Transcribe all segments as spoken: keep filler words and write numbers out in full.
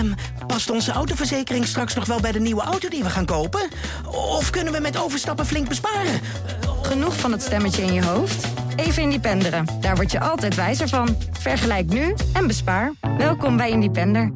Um, past onze autoverzekering straks nog wel bij de nieuwe auto die we gaan kopen? Of kunnen we met overstappen flink besparen? Genoeg van het stemmetje in je hoofd? Even Independeren. Daar word je altijd wijzer van. Vergelijk nu en bespaar. Welkom bij Independer.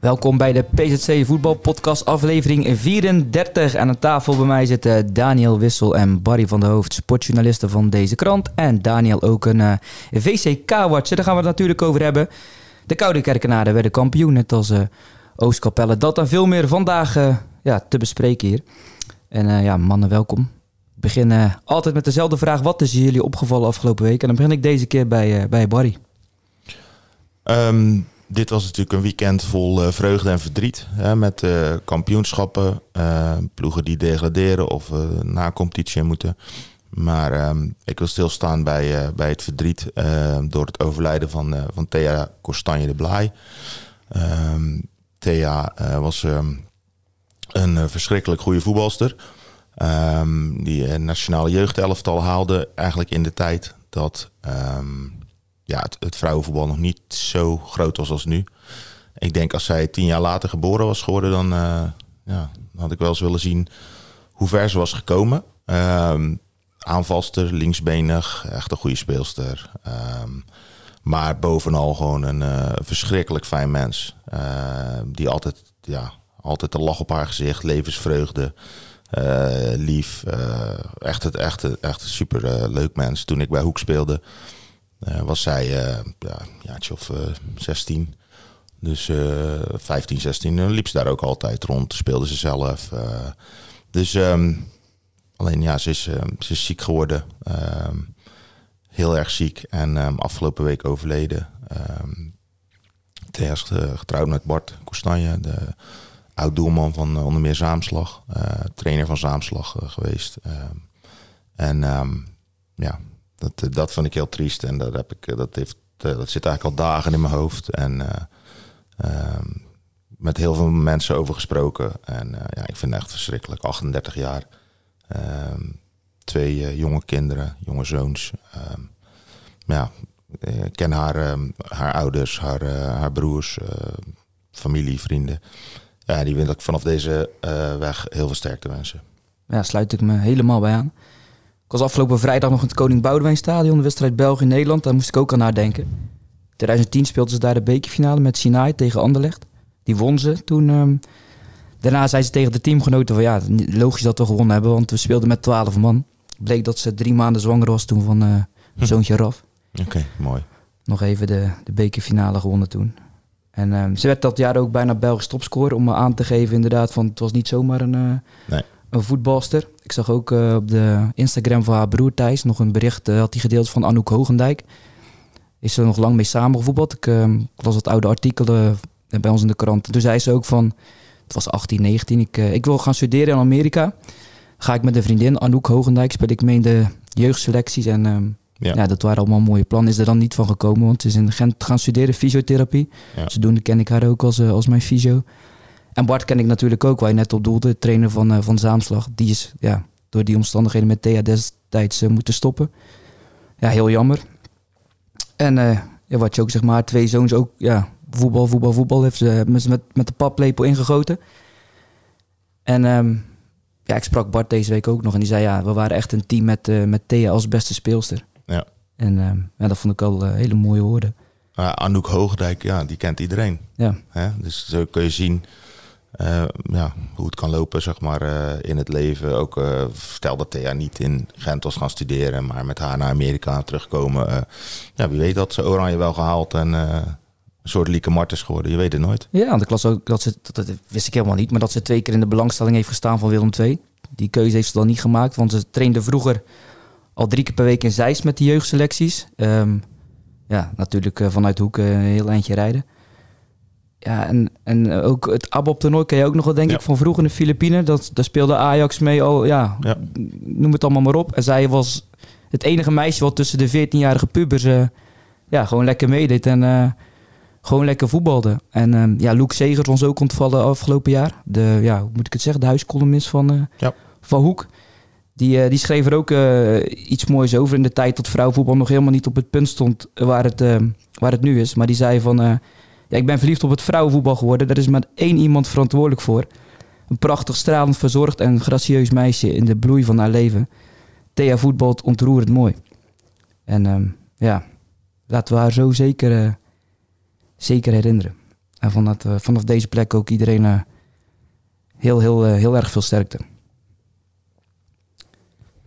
Welkom bij de P Z C Voetbal Podcast aflevering vierendertig. Aan de tafel bij mij zitten Daniel Wissel en Barry van der Hoofd, sportjournalisten van deze krant. En Daniel ook een uh, V C K-watcher, daar gaan we het natuurlijk over hebben. De Koude Kerkenaren werden kampioen, net als uh, Oostkapelle. Dat en veel meer vandaag uh, ja, te bespreken hier. En uh, ja, mannen, welkom. Ik begin uh, altijd met dezelfde vraag. Wat is jullie opgevallen afgelopen week? En dan begin ik deze keer bij, uh, bij Barry. Um... Dit was natuurlijk een weekend vol uh, vreugde en verdriet. Hè, met uh, kampioenschappen, uh, ploegen die degraderen of uh, na competitie moeten. Maar um, ik wil stilstaan bij, uh, bij het verdriet uh, door het overlijden van, uh, van Thea Kustanje de Blaaij. Um, Thea uh, was um, een uh, verschrikkelijk goede voetbalster. Um, die een nationale jeugdelftal haalde eigenlijk in de tijd dat... Um, Ja, het, het vrouwenvoetbal nog niet zo groot was als nu. Ik denk als zij tien jaar later geboren was geworden... dan, uh, ja, dan had ik wel eens willen zien hoe ver ze was gekomen. Um, aanvalster, linksbenig, echt een goede speelster. Um, maar bovenal gewoon een uh, verschrikkelijk fijn mens. Uh, die altijd, ja, altijd een lach op haar gezicht, levensvreugde... Uh, lief, uh, echt, echt, echt, echt een super uh, leuk mens. Toen ik bij Hoek speelde... Uh, was zij uh, ja, een jaartje of uh, zestien. Dus uh, vijftien, zestien. Dan liep ze daar ook altijd rond. Speelde ze zelf. Uh, dus um, alleen ja, ze is, uh, ze is ziek geworden. Um, heel erg ziek. En um, afgelopen week overleden. Um, Thea is getrouwd met Bart Kustanje. De oud-doelman van uh, onder meer Zaamslag. Uh, trainer van Zaamslag uh, geweest. Um, en um, ja... Dat, dat vond ik heel triest en dat, heb ik, dat, heeft, dat zit eigenlijk al dagen in mijn hoofd. En uh, uh, met heel veel mensen over gesproken. En uh, ja, ik vind het echt verschrikkelijk. achtendertig jaar, uh, twee uh, jonge kinderen, jonge zoons. Uh, ja, ik ken haar, uh, haar ouders, haar, uh, haar broers, uh, familie, vrienden. Ja, die wil ik vanaf deze uh, weg heel veel sterkte wensen. Ja, sluit ik me helemaal bij aan. Ik was afgelopen vrijdag nog in het Koning Boudewijnstadion, de wedstrijd België-Nederland. Daar moest ik ook aan nadenken. In tweeduizend tien speelden ze daar de bekerfinale met Sinaai tegen Anderlecht. Die won ze toen. Um, daarna zei ze tegen de teamgenoten van ja, logisch dat we gewonnen hebben, want we speelden met twaalf man. Bleek dat ze drie maanden zwanger was toen van uh, zoontje Raf. Oké, okay, mooi. Nog even de, de bekerfinale gewonnen toen. En um, ze werd dat jaar ook bijna Belgisch topscorer, om aan te geven inderdaad van het was niet zomaar een... Uh, nee. Een voetbalster. Ik zag ook uh, op de Instagram van haar broer Thijs nog een bericht. Uh, had hij gedeeld van Anouk Hoogendijk. Is er nog lang mee samengevoetbald. Ik, uh, ik las dat oude artikel uh, bij ons in de krant. Toen zei ze ook van, het was achttien, negentien. Ik, uh, ik wil gaan studeren in Amerika. Ga ik met een vriendin, Anouk Hoogendijk, speel ik mee in de jeugdselecties. En uh, ja. Ja, dat waren allemaal mooie plannen. Is er dan niet van gekomen, want ze is in Gent gaan studeren, fysiotherapie. Ja. Zodoende ken ik haar ook als, uh, als mijn fysio. En Bart ken ik natuurlijk ook, waar je net op doelde, trainer van, uh, van Zaamslag. Die is ja, door die omstandigheden met Thea destijds uh, moeten stoppen. Ja, heel jammer. En uh, ja, wat je ook zeg maar, twee zoons ook, ja, voetbal, voetbal, voetbal, heeft ze uh, met, met de paplepel ingegoten. En um, ja, ik sprak Bart deze week ook nog en die zei, ja, we waren echt een team met, uh, met Thea als beste speelster. Ja. En um, ja, dat vond ik al uh, hele mooie woorden. Uh, Anouk Hoogendijk, ja, die kent iedereen. Ja. Hè? Dus zo kun je zien... Uh, ja, hoe het kan lopen, zeg maar, uh, in het leven. Ook uh, stel dat Thea niet in Gent was gaan studeren, maar met haar naar Amerika terugkomen. Uh, ja, wie weet dat ze Oranje wel gehaald en uh, een soort Lieke Martens geworden. Je weet het nooit. Ja, want ik las ook dat ze, dat, dat wist ik helemaal niet, maar dat ze twee keer in de belangstelling heeft gestaan van Willem twee. Die keuze heeft ze dan niet gemaakt, want ze trainde vroeger al drie keer per week in Zeiss met de jeugdselecties. Um, ja, natuurlijk uh, vanuit Hoek uh, een heel eindje rijden. Ja, en, en ook het Abob-toernooi ken je ook nog wel, denk ja. ik, van vroeger in de Filipijnen. Dat, daar speelde Ajax mee al, ja, ja, noem het allemaal maar op. En zij was het enige meisje wat tussen de veertienjarige pubers uh, ja, gewoon lekker meedeed en uh, gewoon lekker voetbalde. En uh, ja, Luc Segers ons ook ontvallen afgelopen jaar. De, ja, hoe moet ik het zeggen, de huiscolumnist van, uh, ja. van Hoek. Die, uh, die schreef er ook uh, iets moois over in de tijd dat vrouwenvoetbal nog helemaal niet op het punt stond waar het, uh, waar het nu is. Maar die zei van, uh, ja, ik ben verliefd op het vrouwenvoetbal geworden. Daar is maar één iemand verantwoordelijk voor. Een prachtig, stralend, verzorgd en gracieus meisje in de bloei van haar leven. Thea voetbalt ontroerend mooi. En um, ja, laten we haar zo zeker, uh, zeker herinneren. En vanaf, uh, vanaf deze plek ook iedereen uh, heel, heel, uh, heel erg veel sterkte.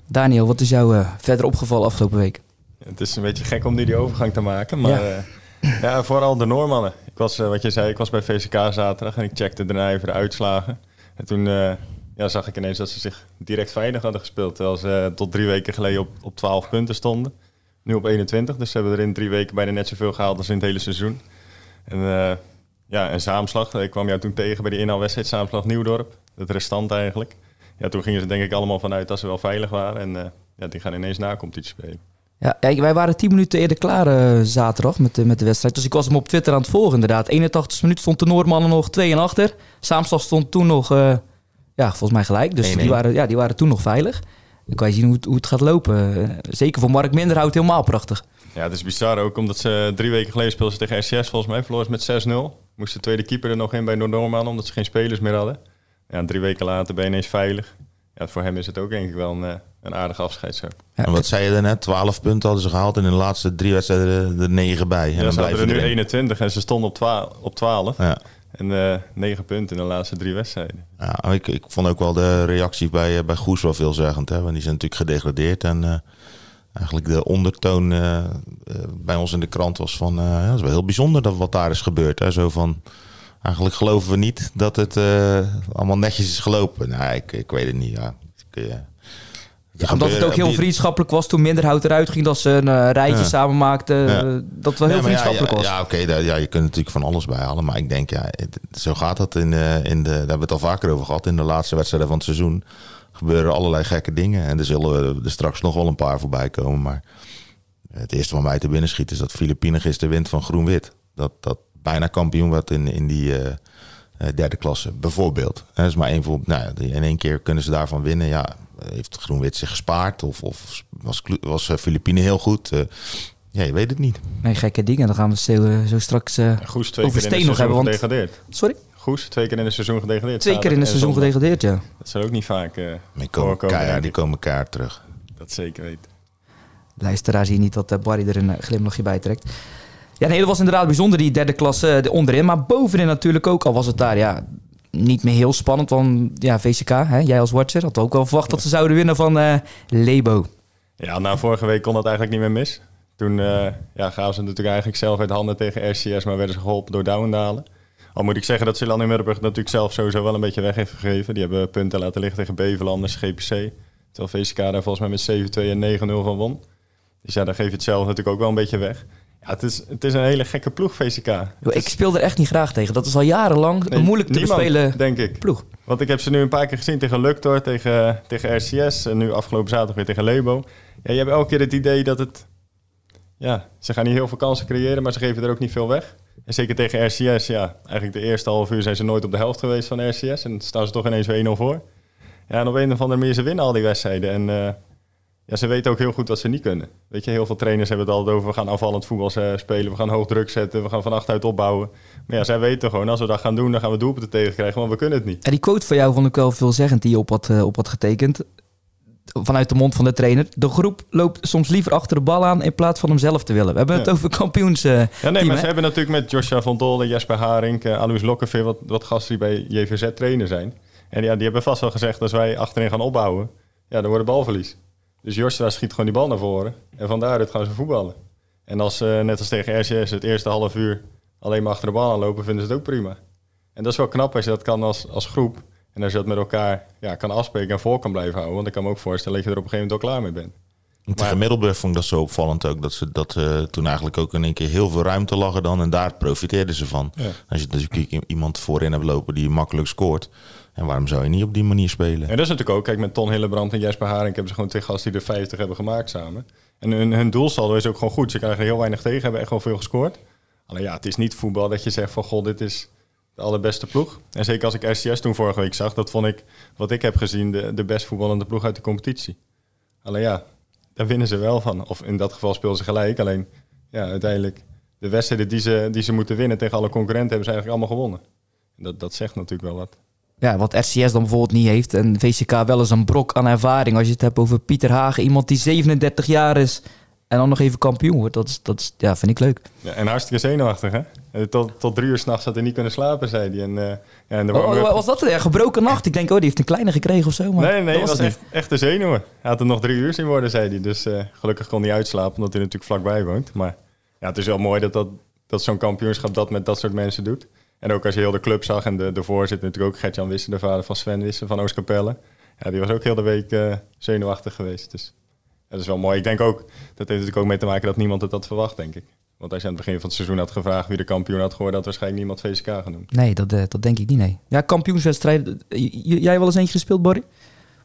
Daniel, wat is jou uh, verder opgevallen afgelopen week? Het is een beetje gek om nu die overgang te maken, maar ja. Uh, ja, vooral de Noormannen. Ik was, uh, wat je zei, ik was bij V C K zaterdag en ik checkte daarna even de uitslagen. En toen uh, ja, zag ik ineens dat ze zich direct veilig hadden gespeeld, terwijl ze uh, tot drie weken geleden op, op twaalf punten stonden. Nu op eenentwintig, dus ze hebben er in drie weken bijna net zoveel gehaald als in het hele seizoen. En uh, ja, een Zaamslag. Ik kwam jou toen tegen bij de inhaalwedstrijd Zaamslag Nieuwdorp, het restant eigenlijk. Ja, toen gingen ze denk ik allemaal vanuit dat ze wel veilig waren. En uh, ja, die gaan ineens na competitie spelen. Ja, wij waren tien minuten eerder klaar uh, zaterdag met de, met de wedstrijd. Dus ik was hem op Twitter aan het volgen inderdaad. eenentachtigste minuut stond de Noormannen nog twee en achter. Zaamslag stond toen nog, uh, ja, volgens mij gelijk. Dus die waren, ja, die waren toen nog veilig. Dan kan je zien hoe het, hoe het gaat lopen. Uh, zeker voor Mark Minderhout helemaal prachtig. Ja, het is bizar ook omdat ze drie weken geleden speelden ze tegen R C S volgens mij. Verloren ze met zes nul. Moest de tweede keeper er nog in bij de Noormannen omdat ze geen spelers meer hadden. Ja, drie weken later ben je ineens veilig. Ja, voor hem is het ook denk ik wel een, een aardige afscheidszaak. Ja, en wat zei je daarnet? twaalf punten hadden ze gehaald en in de laatste drie wedstrijden er negen bij. En ja, dan ze hadden er nu eenentwintig en ze stonden op, twa- op twaalf. Ja. En uh, negen punten in de laatste drie wedstrijden. Ja, ik, ik vond ook wel de reactie bij, uh, bij Goes wel veelzeggend. Hè? Want die zijn natuurlijk gedegradeerd. En uh, eigenlijk de ondertoon uh, uh, bij ons in de krant was van... Uh, ja, dat is wel heel bijzonder dat wat daar is gebeurd. Hè? Zo van... Eigenlijk geloven we niet dat het uh, allemaal netjes is gelopen. Nou, ik, ik weet het niet. Ja. Ik, uh, ja, omdat het ook heel vriendschappelijk was toen Minderhout eruit ging... dat ze een uh, rijtje ja. samen maakten. Ja. Uh, dat wel heel ja, vriendschappelijk ja, ja, was. Ja, oké. Okay, ja, je kunt natuurlijk van alles bijhalen. Maar ik denk, ja, het, zo gaat dat. In, uh, in de, daar hebben we het al vaker over gehad. In de laatste wedstrijden van het seizoen gebeuren allerlei gekke dingen. En er zullen er straks nog wel een paar voorbij komen. Maar het eerste wat mij te binnen schiet is dat Filipijnen gisteren wint van Groenwit. Dat... dat bijna kampioen werd in, in die uh, derde klasse, bijvoorbeeld. Dat is maar één voorbeeld. Nou ja, in één keer kunnen ze daarvan winnen. Ja, heeft Groenwit zich gespaard? Of, of was, was Filipijnen heel goed? Uh, ja, je weet het niet. Nee, gekke dingen. Dan gaan we zo, zo straks uh, Goes twee over keer steen in nog hebben. Want... Sorry? Goes, twee keer in het seizoen gedegradeerd. Twee keer in het seizoen gedegradeerd, ja. Dat zijn ook niet vaak uh, die komen keihard, die komen keihard terug. Dat zeker weten. Luisteraar, zie je niet dat Barry er een glimlachje bij trekt. Ja, nee, dat was inderdaad bijzonder, die derde klasse onderin. Maar bovenin natuurlijk ook, al was het daar ja, niet meer heel spannend. Want ja, V C K, hè, jij als watcher, had ook wel verwacht dat ze zouden winnen van uh, Lebo. Ja, na vorige week kon dat eigenlijk niet meer mis. Toen uh, ja, gaven ze natuurlijk eigenlijk zelf uit handen tegen R C S, maar werden ze geholpen door Douwendalen. Al moet ik zeggen dat Zeelandia Middelburg natuurlijk zelf sowieso wel een beetje weg heeft gegeven. Die hebben punten laten liggen tegen Bevelanders, G P C. Terwijl V C K daar volgens mij met zeven twee en negen nul van won. Dus ja, dan geef je het zelf natuurlijk ook wel een beetje weg. Ja, het, is, het is een hele gekke ploeg, V C K. Yo, ik speel er echt niet graag tegen. Dat is al jarenlang nee, moeilijk te niemand, bespelen denk ik. Ploeg. Want ik heb ze nu een paar keer gezien tegen Luctor, tegen, tegen R C S... en nu afgelopen zaterdag weer tegen Lebo. Ja, je hebt elke keer het idee dat het... Ja, ze gaan niet heel veel kansen creëren, maar ze geven er ook niet veel weg. En zeker tegen R C S, ja. Eigenlijk de eerste half uur zijn ze nooit op de helft geweest van R C S... en staan ze toch ineens weer één nul voor. Ja, en op een of andere manier, ze winnen al die wedstrijden... en uh, ja, ze weten ook heel goed wat ze niet kunnen. Weet je, heel veel trainers hebben het altijd over... we gaan aanvallend voetbal spelen, we gaan hoog druk zetten... we gaan van achteruit opbouwen. Maar ja, zij weten gewoon, als we dat gaan doen... dan gaan we doelpunten tegenkrijgen, want we kunnen het niet. En die quote van jou vond ik wel veelzeggend die je op had, op had getekend. Vanuit de mond van de trainer. De groep loopt soms liever achter de bal aan... in plaats van hem zelf te willen. We hebben het ja. over kampioens. Uh, ja, nee, team, maar hè? Ze hebben natuurlijk met Joshua van Dolde, Jesper Haring... Uh, Alois Lokkeveer, wat, wat gasten die bij J V Z trainer zijn. En ja, die hebben vast wel gezegd... als wij achterin gaan opbouwen, ja, dan wordt het balverlies. Dus Joshua schiet gewoon die bal naar voren. En van daaruit gaan ze voetballen. En als ze, net als tegen R C S, het eerste half uur alleen maar achter de bal aanlopen, vinden ze het ook prima. En dat is wel knap als je dat kan als, als groep. En als je dat met elkaar ja, kan afspreken en vol kan blijven houden. Want ik kan me ook voorstellen dat je er op een gegeven moment al klaar mee bent. Tegen Middelburg vond ik dat zo opvallend ook. Dat ze dat uh, toen eigenlijk ook in één keer heel veel ruimte lag er dan. En daar profiteerden ze van. Ja. Als je natuurlijk iemand voorin hebt lopen die makkelijk scoort. En waarom zou je niet op die manier spelen? En dat is natuurlijk ook. Kijk, met Ton Hillebrand en Jesper Haring hebben ze gewoon tegen gasten die er vijftig hebben gemaakt samen. En hun, hun doelsaldo is ook gewoon goed. Ze krijgen er heel weinig tegen. Hebben echt wel veel gescoord. Alleen ja, het is niet voetbal dat je zegt van goh, dit is de allerbeste ploeg. En zeker als ik R C S toen vorige week zag. Dat vond ik, wat ik heb gezien, de, de best voetballende ploeg uit de competitie. Alleen ja, daar winnen ze wel van. Of in dat geval speelden ze gelijk. Alleen ja, uiteindelijk de wedstrijden die ze, die ze moeten winnen tegen alle concurrenten hebben ze eigenlijk allemaal gewonnen. Dat, dat zegt natuurlijk wel wat. Ja, wat R C S dan bijvoorbeeld niet heeft. En V C K wel eens een brok aan ervaring. Als je het hebt over Pieter Hagen. Iemand die zevenendertig jaar is en dan nog even kampioen wordt. Dat, is, dat is, ja, vind ik leuk. Ja, en hartstikke zenuwachtig, hè? Tot, tot drie uur s'nachts had hij niet kunnen slapen, zei hij. En, uh, ja, en de warm-up... oh, was dat een gebroken nacht? Ik denk, oh, die heeft een kleine gekregen of zo. Maar nee, nee, dat was, was echt, echt de zenuwen. Hij had er nog drie uur zien worden, zei hij. Dus uh, gelukkig kon hij uitslapen, omdat hij natuurlijk vlakbij woont. Maar ja, het is wel mooi dat, dat, dat zo'n kampioenschap dat met dat soort mensen doet. En ook als je heel de club zag en de, de voorzitter natuurlijk ook, Gert-Jan Wissel, de vader van Sven Wissel van Oostkapelle. Ja, die was ook heel de week uh, zenuwachtig geweest. Dus ja, dat is wel mooi. Ik denk ook, dat heeft natuurlijk ook mee te maken dat niemand het had verwacht, denk ik. Want als je aan het begin van het seizoen had gevraagd wie de kampioen had geworden, had waarschijnlijk niemand V C K genoemd. Nee, dat, uh, dat denk ik niet, nee. Ja, kampioenswedstrijden. Jij wel eens eentje gespeeld, Barry?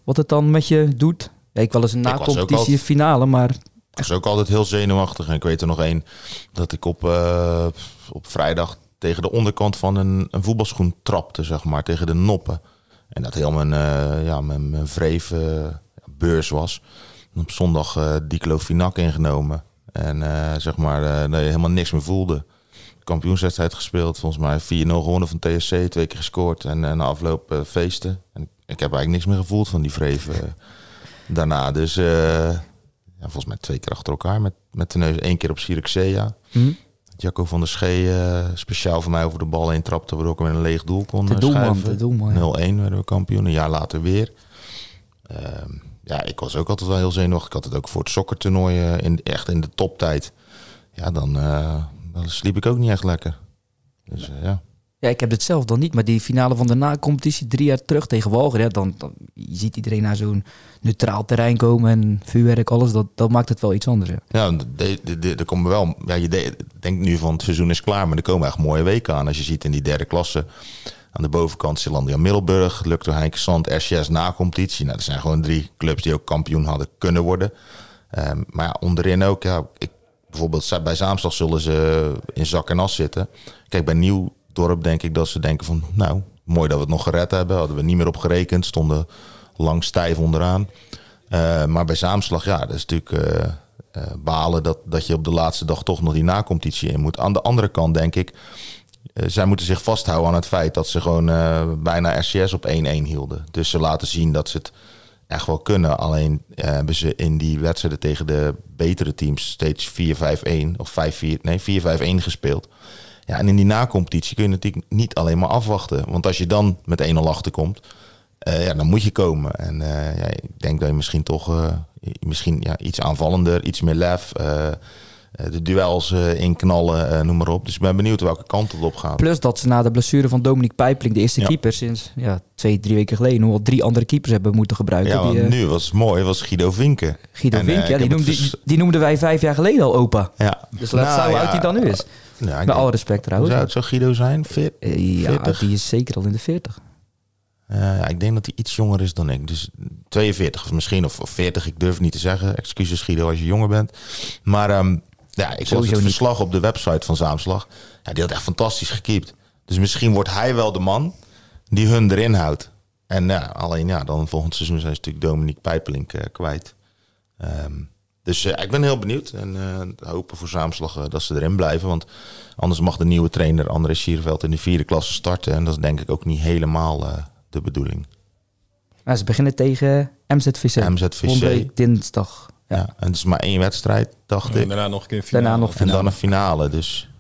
Wat het dan met je doet? Ja, ik wel eens een na-competitie finale, maar... Ik was ook altijd heel zenuwachtig. En ik weet er nog één dat ik op, uh, op vrijdag tegen de onderkant van een, een voetbalschoen trapte, zeg maar, tegen de noppen. En dat heel mijn, uh, ja, mijn, mijn wreef uh, beurs was. En op zondag uh, diclofenac ingenomen. En uh, zeg maar, uh, dat je helemaal niks meer voelde. Kampioenswedstrijd gespeeld, volgens mij vier nul gewonnen van T S C, twee keer gescoord. En uh, na afloop uh, feesten. En ik heb eigenlijk niks meer gevoeld van die wreven uh, daarna. Dus uh, ja, volgens mij twee keer achter elkaar met, met de neus. Eén keer op Syracuse. Mm. Jacco van der Schee uh, speciaal voor mij over de bal heen trapte, waardoor ik hem in een leeg doel kon doelman, schuiven. Doelman, ja. nul-een werden we kampioen, een jaar later weer. Uh, ja, ik was ook altijd wel heel zenuwachtig. Ik had het ook voor het sokkertoernooi, uh, in, echt in de toptijd. Ja, dan, uh, dan sliep ik ook niet echt lekker. Dus, uh, ja. ja, ik heb het zelf dan niet, maar die finale van de na-competitie drie jaar terug tegen Walcheren, ja, dan, dan je ziet iedereen naar zo'n neutraal terrein komen en vuurwerk, alles, dat, dat maakt het wel iets anders. Ja, ja de, de, de, de komen wel, ja, je de, denkt nu van het seizoen is klaar, maar er komen echt mooie weken aan. Als je ziet in die derde klasse, aan de bovenkant Zeelandia Middelburg, lukt door Heinke Sand, R C S na-competitie. Nou, dat zijn gewoon drie clubs die ook kampioen hadden kunnen worden. Um, maar ja, onderin ook, ja, ik, bijvoorbeeld bij Zaamslag zullen ze in zak en as zitten. Kijk, bij Nieuw Dorp denk ik dat ze denken van, nou, mooi dat we het nog gered hebben. Hadden we niet meer op gerekend. Stonden lang stijf onderaan. Uh, maar bij Zaamslag, ja, dat is natuurlijk uh, uh, balen dat, dat je op de laatste dag toch nog die na-competitie in moet. Aan de andere kant denk ik, uh, zij moeten zich vasthouden aan het feit dat ze gewoon uh, bijna R C S op één-één hielden. Dus ze laten zien dat ze het echt wel kunnen. Alleen uh, hebben ze in die wedstrijden tegen de betere teams steeds vier vijf-één of vijf vier, nee, vier vijf-één gespeeld. Ja, en in die na-competitie kun je natuurlijk niet alleen maar afwachten. Want als je dan met één nul achter komt, uh, ja, dan moet je komen. En uh, ja, ik denk dat je misschien toch uh, misschien, ja, iets aanvallender, iets meer lef, uh, de duels uh, inknallen, uh, noem maar op. Dus ik ben benieuwd welke kant het op gaat. Plus dat ze na de blessure van Dominique Pijpling, de eerste ja. keeper sinds ja, twee, drie weken geleden, nog wel drie andere keepers hebben moeten gebruiken. Ja, want die, uh... nu was het mooi, was Guido Vinken. Guido en, Vinken, uh, ja, die, noemde, vers... die, die noemden wij vijf jaar geleden al opa. Ja. Dus laat nou, zou ja, uit die dan nu is. Nou, met denk, alle respect trouwens. Zou het zo Guido zijn? Veer, ja, die is zeker al in de veertig. Uh, ik denk dat hij iets jonger is dan ik. Dus tweeënveertig of misschien, of veertig, ik durf niet te zeggen. Excuses Guido als je jonger bent. Maar um, ja, ik zag het verslag niet op de website van Zaamslag. Ja, die had echt fantastisch gekiept. Dus misschien wordt hij wel de man die hun erin houdt. En ja, alleen ja, dan volgend seizoen zijn ze natuurlijk Dominique Pijpelink uh, kwijt. Um, Dus uh, ik ben heel benieuwd en uh, hopen voor Zaamslag uh, dat ze erin blijven. Want anders mag de nieuwe trainer André Schierveld in de vierde klasse starten. En dat is denk ik ook niet helemaal uh, de bedoeling. Nou, ze beginnen tegen M Z V C. M Z V C. Volgende dinsdag. Ja. Ja, en het is maar één wedstrijd, dacht ja, ik. Daarna nog een keer finale. Daarna nog finale. En dan een finale, dus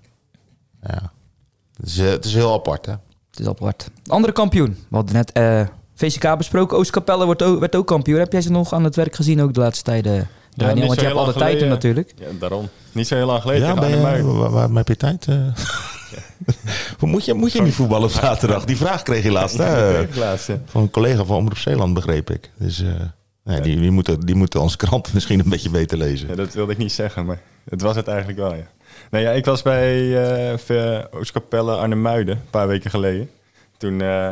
ja. Dus, uh, het is heel apart, hè? Het is apart. Andere kampioen. We hadden net uh, V C K besproken. Oostkapelle werd ook kampioen. Heb jij ze nog aan het werk gezien ook de laatste tijden? Ja, ja, niet want je hebt alle tijd natuurlijk. Ja, daarom. Niet zo heel lang geleden. Ja, ben je, waar, waarom heb je tijd? Uh... Ja. moet je, moet je niet voetballen op zaterdag? Die vraag kreeg je laatst. Ja, hè? Laatst ja. Van een collega van Omroep Zeeland, begreep ik. Dus, uh... Nee, die, die, moeten, die moeten ons krant misschien een beetje beter lezen. Ja, dat wilde ik niet zeggen, maar het was het eigenlijk wel, ja. Nou ja, ik was bij uh, Oostkapelle, Arnemuiden, een paar weken geleden. Toen, uh,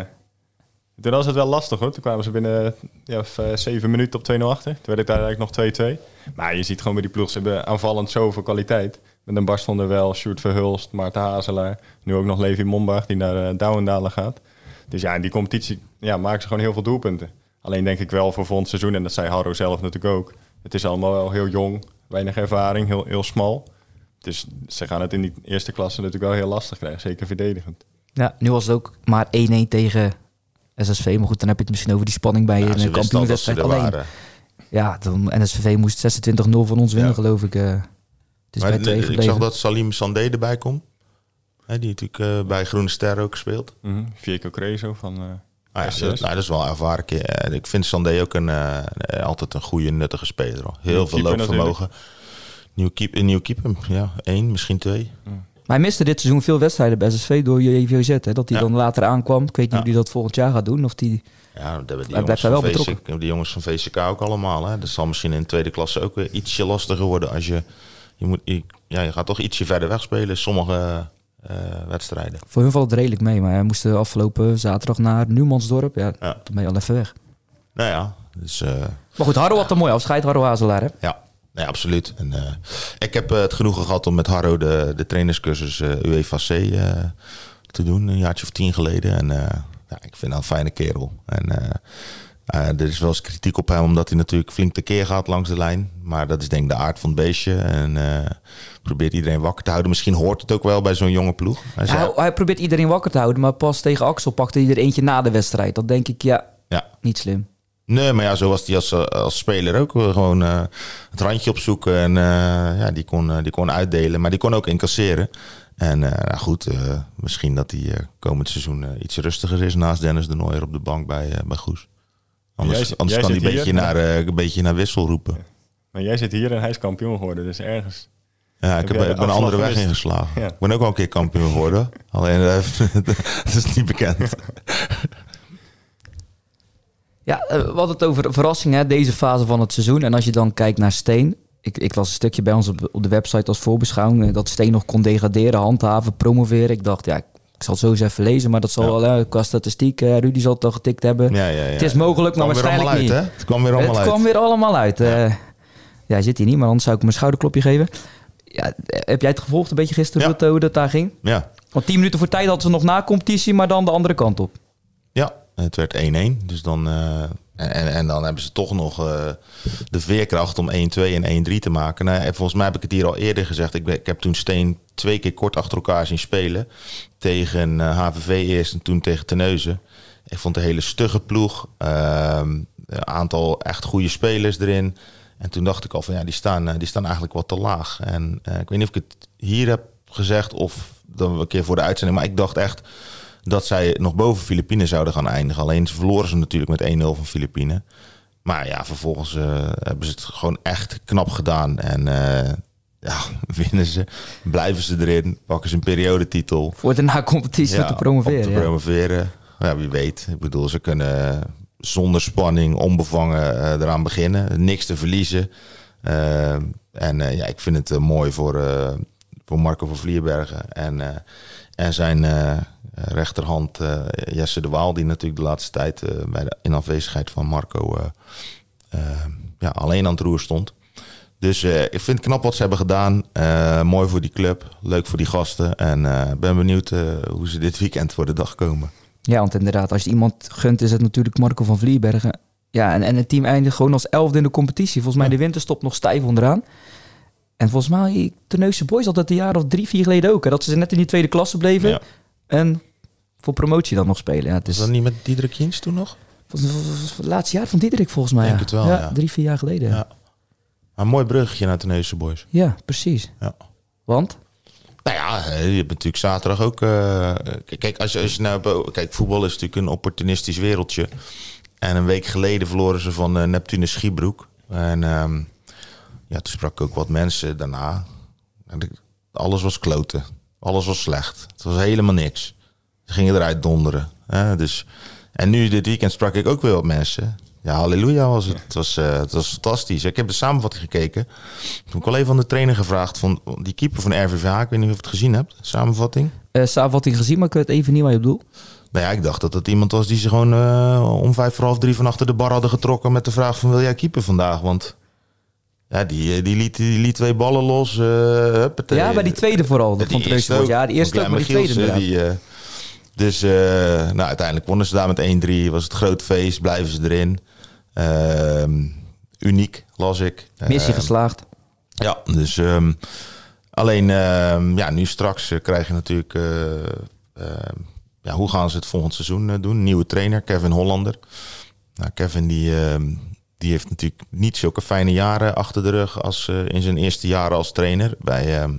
toen was het wel lastig, hoor. Toen kwamen ze binnen ja, zeven minuten op twee nul achter. Toen werd ik daar eigenlijk nog twee twee. Maar je ziet gewoon bij die ploeg, ze hebben aanvallend zoveel kwaliteit. Met een bar stonden wel Sjoerd Verhulst, Maarten Hazelaar. Nu ook nog Levi Mombach, die naar uh, Douwendalen gaat. Dus ja, in die competitie ja, maken ze gewoon heel veel doelpunten. Alleen denk ik wel voor volgend seizoen, en dat zei Harro zelf natuurlijk ook. Het is allemaal wel heel jong, weinig ervaring, heel, heel smal. Dus ze gaan het in die eerste klasse natuurlijk wel heel lastig krijgen, zeker verdedigend. Ja, nu was het ook maar één-één tegen S S V. Maar goed, dan heb je het misschien over die spanning bij nou, een kampioenwedstrijd al alleen. Ja, dan N S V moest zesentwintig nul van ons winnen, ja. geloof ik. Uh, het is maar, bij nee, ik zag dat Salim Sandé erbij komt. Hè, die natuurlijk uh, bij Groene Ster ook speelt. Mm-hmm. Vierco Creso van... Uh... Ah ja, dat, nou, dat is wel een ervaren keer. Ik vind Sandé ook een, uh, altijd een goede, nuttige speler. Heel veel loopvermogen. Nieuw keeper, nieuw keeper. Ja, één, misschien twee. Ja. Maar hij miste dit seizoen veel wedstrijden bij S S V door J V Z. Hè? Dat hij ja. dan later aankwam. Ik weet niet ja. of hij dat volgend jaar gaat doen. Of die... Ja, dat hebben die, hij jongens wel V C K, die jongens van V C K ook allemaal. Hè? Dat zal misschien in de tweede klasse ook weer ietsje lastiger worden. Als je, je, moet, je, ja, je gaat toch ietsje verder weg spelen. Sommige... Uh, wedstrijden. Voor hun valt het redelijk mee, maar hij moest afgelopen zaterdag naar Nieuwmansdorp. Ja, ja. Toen ben je al even weg. Nou ja, dus... Uh, maar goed, Harro ja. had een mooi afscheid, Harro Hazelaar, hè? Ja, ja absoluut. En, uh, ik heb uh, het genoegen gehad om met Harro de, de trainerscursus uh, U E F A C uh, te doen, een jaartje of tien geleden. En uh, ja, ik vind dat een fijne kerel. En uh, uh, er is wel eens kritiek op hem, omdat hij natuurlijk flink tekeer gaat langs de lijn. Maar dat is denk ik de aard van het beestje. En... Uh, probeert iedereen wakker te houden. Misschien hoort het ook wel bij zo'n jonge ploeg. Hij, zei... hij, hij probeert iedereen wakker te houden, maar pas tegen Axel pakte hij er eentje na de wedstrijd. Dat denk ik, ja, ja. niet slim. Nee, maar ja, zo was hij als, als speler ook. Gewoon uh, het randje opzoeken en uh, ja, die, kon, uh, die kon uitdelen, maar die kon ook incasseren. En uh, nou goed, uh, misschien dat hij uh, komend seizoen uh, iets rustiger is naast Dennis de Nooijer op de bank bij, uh, bij Goes. Anders, jij, anders jij kan hij beetje naar, uh, een beetje naar Wissel roepen. Ja. Maar jij zit hier en hij is kampioen geworden, dus ergens... Ja, ik heb, heb ik ben een andere weg ingeslagen. Ja. Ik ben ook al een keer kampioen geworden. Alleen, dat is niet bekend. Ja, we hadden het over verrassingen, deze fase van het seizoen. En als je dan kijkt naar Steen. Ik, ik las een stukje bij ons op, op de website als voorbeschouwing. Dat Steen nog kon degraderen, handhaven, promoveren. Ik dacht, ja, ik, ik zal het zo eens even lezen. Maar dat zal ja. wel, eh, qua statistiek, eh, Rudy zal het al getikt hebben. Ja, ja, ja. Het is mogelijk, het maar waarschijnlijk uit, niet. Hè? Het kwam weer allemaal het uit. Het kwam weer allemaal uit. Ja, uh, ja zit hier niet, maar anders zou ik hem een schouderklopje geven. Ja, heb jij het gevolgd een beetje gisteren, ja. Ruto, hoe dat daar ging? Ja. Want tien minuten voor tijd hadden ze nog na competitie, maar dan de andere kant op. Ja, het werd één-één. Dus dan, uh, en, en dan hebben ze toch nog uh, de veerkracht om één-twee en één-drie te maken. Nou, volgens mij heb ik het hier al eerder gezegd. Ik, ik heb toen Steen twee keer kort achter elkaar zien spelen. Tegen uh, H V V eerst en toen tegen Terneuzen. Ik vond de hele stugge ploeg. Uh, een aantal echt goede spelers erin. En toen dacht ik al van ja, die staan, die staan eigenlijk wat te laag. En uh, ik weet niet of ik het hier heb gezegd of dan een keer voor de uitzending. Maar ik dacht echt dat zij nog boven Filipijnen zouden gaan eindigen. Alleen ze verloren ze natuurlijk met één nul van Filipijnen. Maar ja, vervolgens uh, hebben ze het gewoon echt knap gedaan. En uh, ja, winnen ze, blijven ze erin, pakken ze een periodetitel. Voor de na-competitie ja, te promoveren. Om te promoveren. Ja. Ja, wie weet. Ik bedoel, ze kunnen... zonder spanning, onbevangen uh, eraan beginnen. Niks te verliezen. Uh, en uh, ja, ik vind het uh, mooi voor, uh, voor Marco van Vlierbergen. En, uh, en zijn uh, rechterhand uh, Jesse de Waal... die natuurlijk de laatste tijd uh, bij de, in afwezigheid van Marco... Uh, uh, ja, alleen aan het roer stond. Dus uh, ik vind het knap wat ze hebben gedaan. Uh, mooi voor die club, leuk voor die gasten. En uh, ben benieuwd uh, hoe ze dit weekend voor de dag komen. Ja, want inderdaad, als je iemand gunt, is het natuurlijk Marco van Vlierbergen. Ja, en, en het team eindigt gewoon als elfde in de competitie. Volgens mij ja. de winterstop nog stijf onderaan. En volgens mij, Terneuze Boys had dat een jaar of drie, vier geleden ook. Hè? Dat ze net in die tweede klasse bleven. Ja. En voor promotie dan nog spelen. Ja, het is... Was dat niet met Diederik Hiens toen nog? Het laatste jaar van Diederik volgens mij. Ik denk ja. het wel, ja, ja. Drie, vier jaar geleden. Ja. Een mooi bruggetje naar Terneuze Boys. Ja, precies. Ja. Want... Nou ja, je hebt natuurlijk zaterdag ook... Uh, kijk, als je, als je nou, kijk, voetbal is natuurlijk een opportunistisch wereldje. En een week geleden verloren ze van uh, Neptunus Schiebroek. En um, ja, toen sprak ik ook wat mensen daarna. En alles was kloten. Alles was slecht. Het was helemaal niks. Ze gingen eruit donderen. Hè? Dus, en nu dit weekend sprak ik ook weer wat mensen. Ja, halleluja was het. Ja. Het, was, uh, het was fantastisch. Ik heb de samenvatting gekeken. Toen heb ik al even aan de trainer gevraagd van die keeper van R V V H. Ik weet niet of je het gezien hebt. Samenvatting. Uh, samenvatting gezien, maar ik weet even niet waar je bedoelt. Nou ja, ik dacht dat het iemand was die ze gewoon uh, om vijf voor half drie van achter de bar hadden getrokken met de vraag van wil jij keeper vandaag? Want ja, die, die, liet, die liet twee ballen los. Uh, huppate, ja, maar die tweede vooral. Die van eerste ook, ja, die eerste ook, maar die tweede. Die, uh, dus uh, nou, uiteindelijk wonnen ze daar met één drie. Was het groot feest, blijven ze erin. Uh, uniek, las ik. Missie uh, geslaagd. Ja, dus um, alleen uh, ja, nu straks uh, krijg je natuurlijk... Uh, uh, ja, hoe gaan ze het volgend seizoen uh, doen? Nieuwe trainer, Kevin Hollander. Nou, Kevin die, uh, die heeft natuurlijk niet zulke fijne jaren achter de rug... als uh, in zijn eerste jaren als trainer. Bij uh,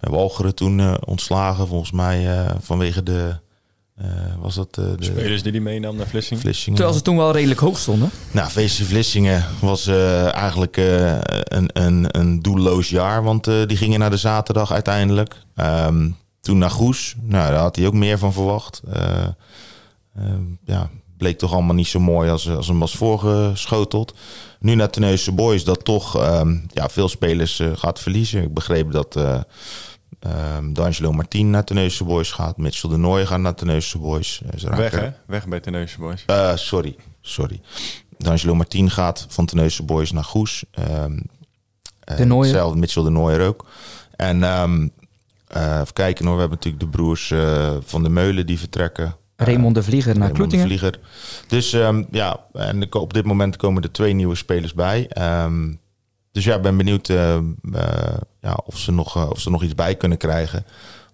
Walcheren toen uh, ontslagen, volgens mij uh, vanwege de... Uh, was dat uh, de spelers die die meenam naar Vlissingen? Vlissingen. Terwijl ze toen wel redelijk hoog stonden. Nou, V C Vlissingen was uh, eigenlijk uh, een, een, een doelloos jaar. Want uh, die gingen naar de zaterdag uiteindelijk. Um, toen naar Goes. Nou, daar had hij ook meer van verwacht. Uh, uh, ja, bleek toch allemaal niet zo mooi als, als hem was voorgeschoteld. Nu naar Terneuze Boys. Dat toch um, ja, veel spelers uh, gaat verliezen. Ik begreep dat... Uh, Um, D'Angelo Martin naar Terneuze Boys gaat. Mitchell de Nooij gaat naar Terneuze Boys. Weg hè? Weg bij Terneuze Boys. Uh, sorry, sorry. D'Angelo Martin gaat van Terneuze Boys naar Goes. Um, de Nooij. Hetzelfde, Mitchell de Nooij er ook. En um, uh, even kijken hoor, we hebben natuurlijk de broers uh, van de Meulen die vertrekken. Raymond de Vlieger uh, naar Kloetingen. De Vlieger. Dus um, ja, en op dit moment komen er twee nieuwe spelers bij. Um, Dus ja, ik ben benieuwd uh, uh, ja, of, ze nog, uh, of ze nog iets bij kunnen krijgen.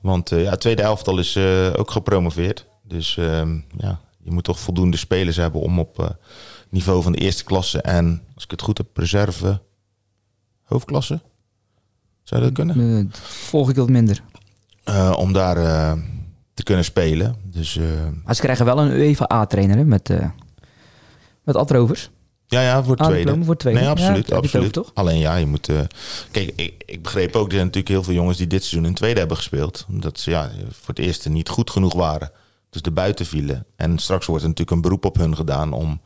Want uh, ja, het tweede elftal is uh, ook gepromoveerd. Dus uh, ja, je moet toch voldoende spelers hebben om op uh, niveau van de eerste klasse... en, als ik het goed heb, reserve hoofdklasse. Zou dat kunnen? Uh, volg ik dat minder. Uh, om daar uh, te kunnen spelen. Dus, uh, maar ze krijgen wel een UEFA-A-trainer hè, met, uh, met Atrovers. Ja, ja, voor het tweede. Voor tweede. Nee, absoluut. Ja, absoluut. Toch? Alleen ja, je moet... Uh, kijk, ik, ik begreep ook, er zijn natuurlijk heel veel jongens die dit seizoen in tweede hebben gespeeld. Omdat ze ja, voor het eerste niet goed genoeg waren. Dus er buiten vielen. En straks wordt er natuurlijk een beroep op hun gedaan om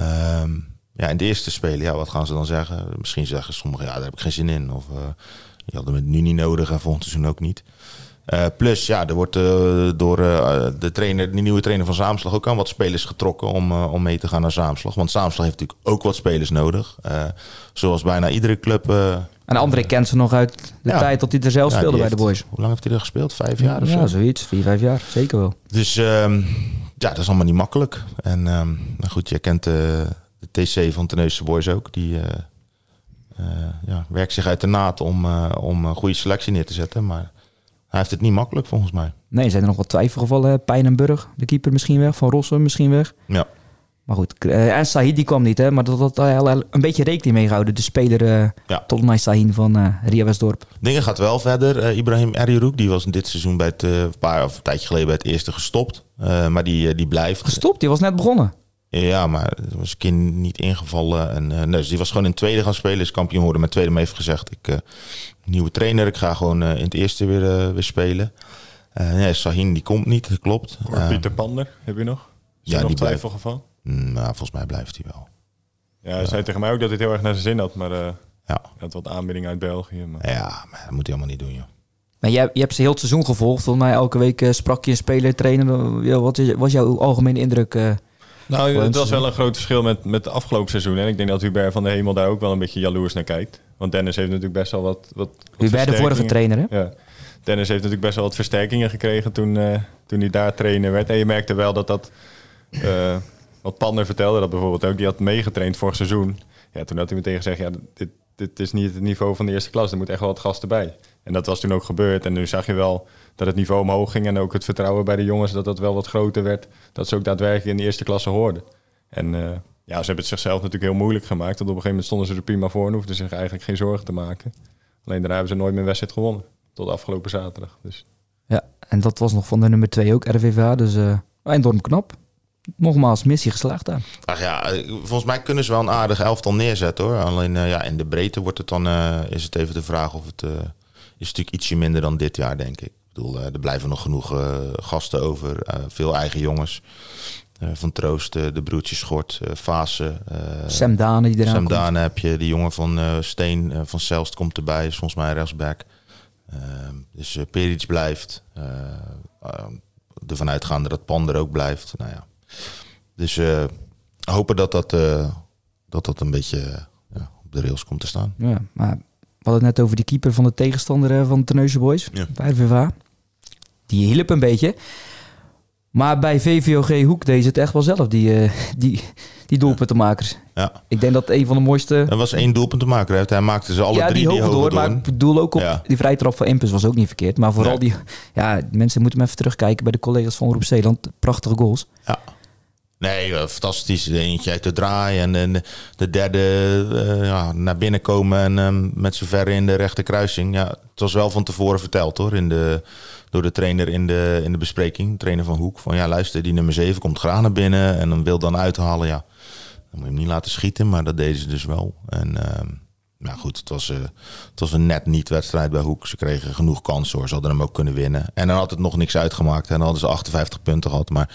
um, ja, in de eerste te spelen. Ja, wat gaan ze dan zeggen? Misschien zeggen sommigen, ja, daar heb ik geen zin in. Of uh, je hadden het nu niet nodig en volgend seizoen ook niet. Uh, plus, ja, er wordt uh, door uh, de, trainer, de nieuwe trainer van Zaamslag ook aan wat spelers getrokken om, uh, om mee te gaan naar Zaamslag. Want Zaamslag heeft natuurlijk ook wat spelers nodig. Uh, zoals bijna iedere club. Uh, en André uh, kent ze nog uit de ja, tijd dat hij er zelf ja, speelde bij heeft, de Boys. Hoe lang heeft hij er gespeeld? Vijf jaar of ja, zo? Ja, zoiets. Vier, vijf jaar. Zeker wel. Dus um, ja, dat is allemaal niet makkelijk. En um, nou goed, jij kent uh, de T C van Terneuze Boys ook. Die uh, uh, ja, werkt zich uit de naad om, uh, om een goede selectie neer te zetten, maar... Hij heeft het niet makkelijk volgens mij. Nee, zijn er nog wat twijfelgevallen. Pijnenburg, de keeper misschien weg. Van Rossum misschien weg. Ja. Maar goed, uh, en Sahin die kwam niet, hè? Maar dat had hij al een beetje rekening mee gehouden. De speler uh, ja. Tolnay Sahin van uh, Ria Westdorp. Dingen gaat wel verder. Uh, Ibrahim Erirouk, die was dit seizoen bij het, uh, paar, of een tijdje geleden bij het eerste gestopt. Uh, maar die, uh, die blijft. Gestopt? Die was net begonnen. Ja, maar er was een keer niet ingevallen. En, uh, nee, dus die was gewoon in tweede gaan spelen. Is kampioen geworden. Mijn tweede me heeft gezegd, ik uh, nieuwe trainer. Ik ga gewoon uh, in het eerste weer, uh, weer spelen. Uh, nee, Sahin, die komt niet. Dat klopt. Uh, Pieter Pander, heb je nog? Is ja, nog die twijfelgeval? Mm, nou, volgens mij blijft hij wel. Ja, hij uh, zei tegen mij ook dat hij het heel erg naar zijn zin had. Maar uh, ja. Hij had wat aanbiedingen uit België. Maar... Ja, maar dat moet hij helemaal niet doen, joh. Maar jij, je hebt ze heel het seizoen gevolgd. Volgens mij elke week uh, sprak je een speler, trainer. Wat is, was jouw algemene indruk... Uh, Nou, het was wel een groot verschil met, met het afgelopen seizoen. En ik denk dat Hubert van de Hemel daar ook wel een beetje jaloers naar kijkt. Want Dennis heeft natuurlijk best wel wat, wat, wat Hubert, de vorige trainer, hè? Ja. Dennis heeft natuurlijk best wel wat versterkingen gekregen toen, uh, toen hij daar trainer werd. En je merkte wel dat dat... Uh, wat Pander vertelde dat bijvoorbeeld ook. Die had meegetraind vorig seizoen. Ja, toen had hij meteen gezegd... Ja, dit, dit is niet het niveau van de eerste klas. Er moet echt wel wat gasten bij. En dat was toen ook gebeurd. En nu zag je wel... dat het niveau omhoog ging en ook het vertrouwen bij de jongens... dat dat wel wat groter werd. Dat ze ook daadwerkelijk in de eerste klasse hoorden. En uh, ja, ze hebben het zichzelf natuurlijk heel moeilijk gemaakt. Want op een gegeven moment stonden ze er prima voor... en hoefden zich eigenlijk geen zorgen te maken. Alleen daarna hebben ze nooit meer een wedstrijd gewonnen. Tot afgelopen zaterdag. Dus. Ja, en dat was nog van de nummer twee ook, R V V H. Dus uh, eindorm knap. Nogmaals, missie geslaagd daar. Ach ja, volgens mij kunnen ze wel een aardig elftal neerzetten, hoor. Alleen uh, ja, in de breedte wordt het dan, uh, is het even de vraag of het... Uh, is natuurlijk ietsje minder dan dit jaar, denk ik. Ik bedoel, er blijven nog genoeg uh, gasten over. Uh, veel eigen jongens. Uh, van Troost, uh, de broertjes Schort, uh, Vaassen. Uh, Sam Dane die eraan Sam Dane komt. Heb je, die jongen van uh, Steen, uh, van Zelst komt erbij, is volgens mij rechtsback. Uh, dus uh, Peric blijft. Uh, uh, ervan uitgaande dat Pander ook blijft. Nou ja. Dus uh, hopen dat dat, uh, dat dat een beetje uh, ja, op de rails komt te staan. Ja, maar we hadden het net over die keeper van de tegenstander uh, van de Terneuze Boys. Ja. Bij V V A. Die hielp een beetje. Maar bij V V O G Hoek deed ze het echt wel zelf, die, uh, die, die doelpuntenmakers. Ja. Ik denk dat een van de mooiste... Er was één doelpuntenmaker. Hij maakte ze alle ja, drie die hoog door. Maar ik bedoel ook op ja. die vrije trap van Impus was ook niet verkeerd. Maar vooral ja. die... Ja, mensen moeten hem even terugkijken bij de collega's van Omroep Zeeland. Prachtige goals. Ja. Nee, fantastisch. Eentje uit de draai en, en de derde uh, ja, naar binnen komen en um, met z'n verre in de rechte kruising. Ja, het was wel van tevoren verteld hoor, in de, door de trainer in de, in de bespreking, de trainer van Hoek. Van ja, luister, die nummer zeven komt graag naar binnen en dan wil dan uithalen. Ja, dan moet je hem niet laten schieten, maar dat deden ze dus wel. En uh, nou goed, het was, uh, het was een net niet-wedstrijd bij Hoek. Ze kregen genoeg kansen hoor, ze hadden hem ook kunnen winnen. En dan had het nog niks uitgemaakt. En dan hadden ze achtenvijftig punten gehad, maar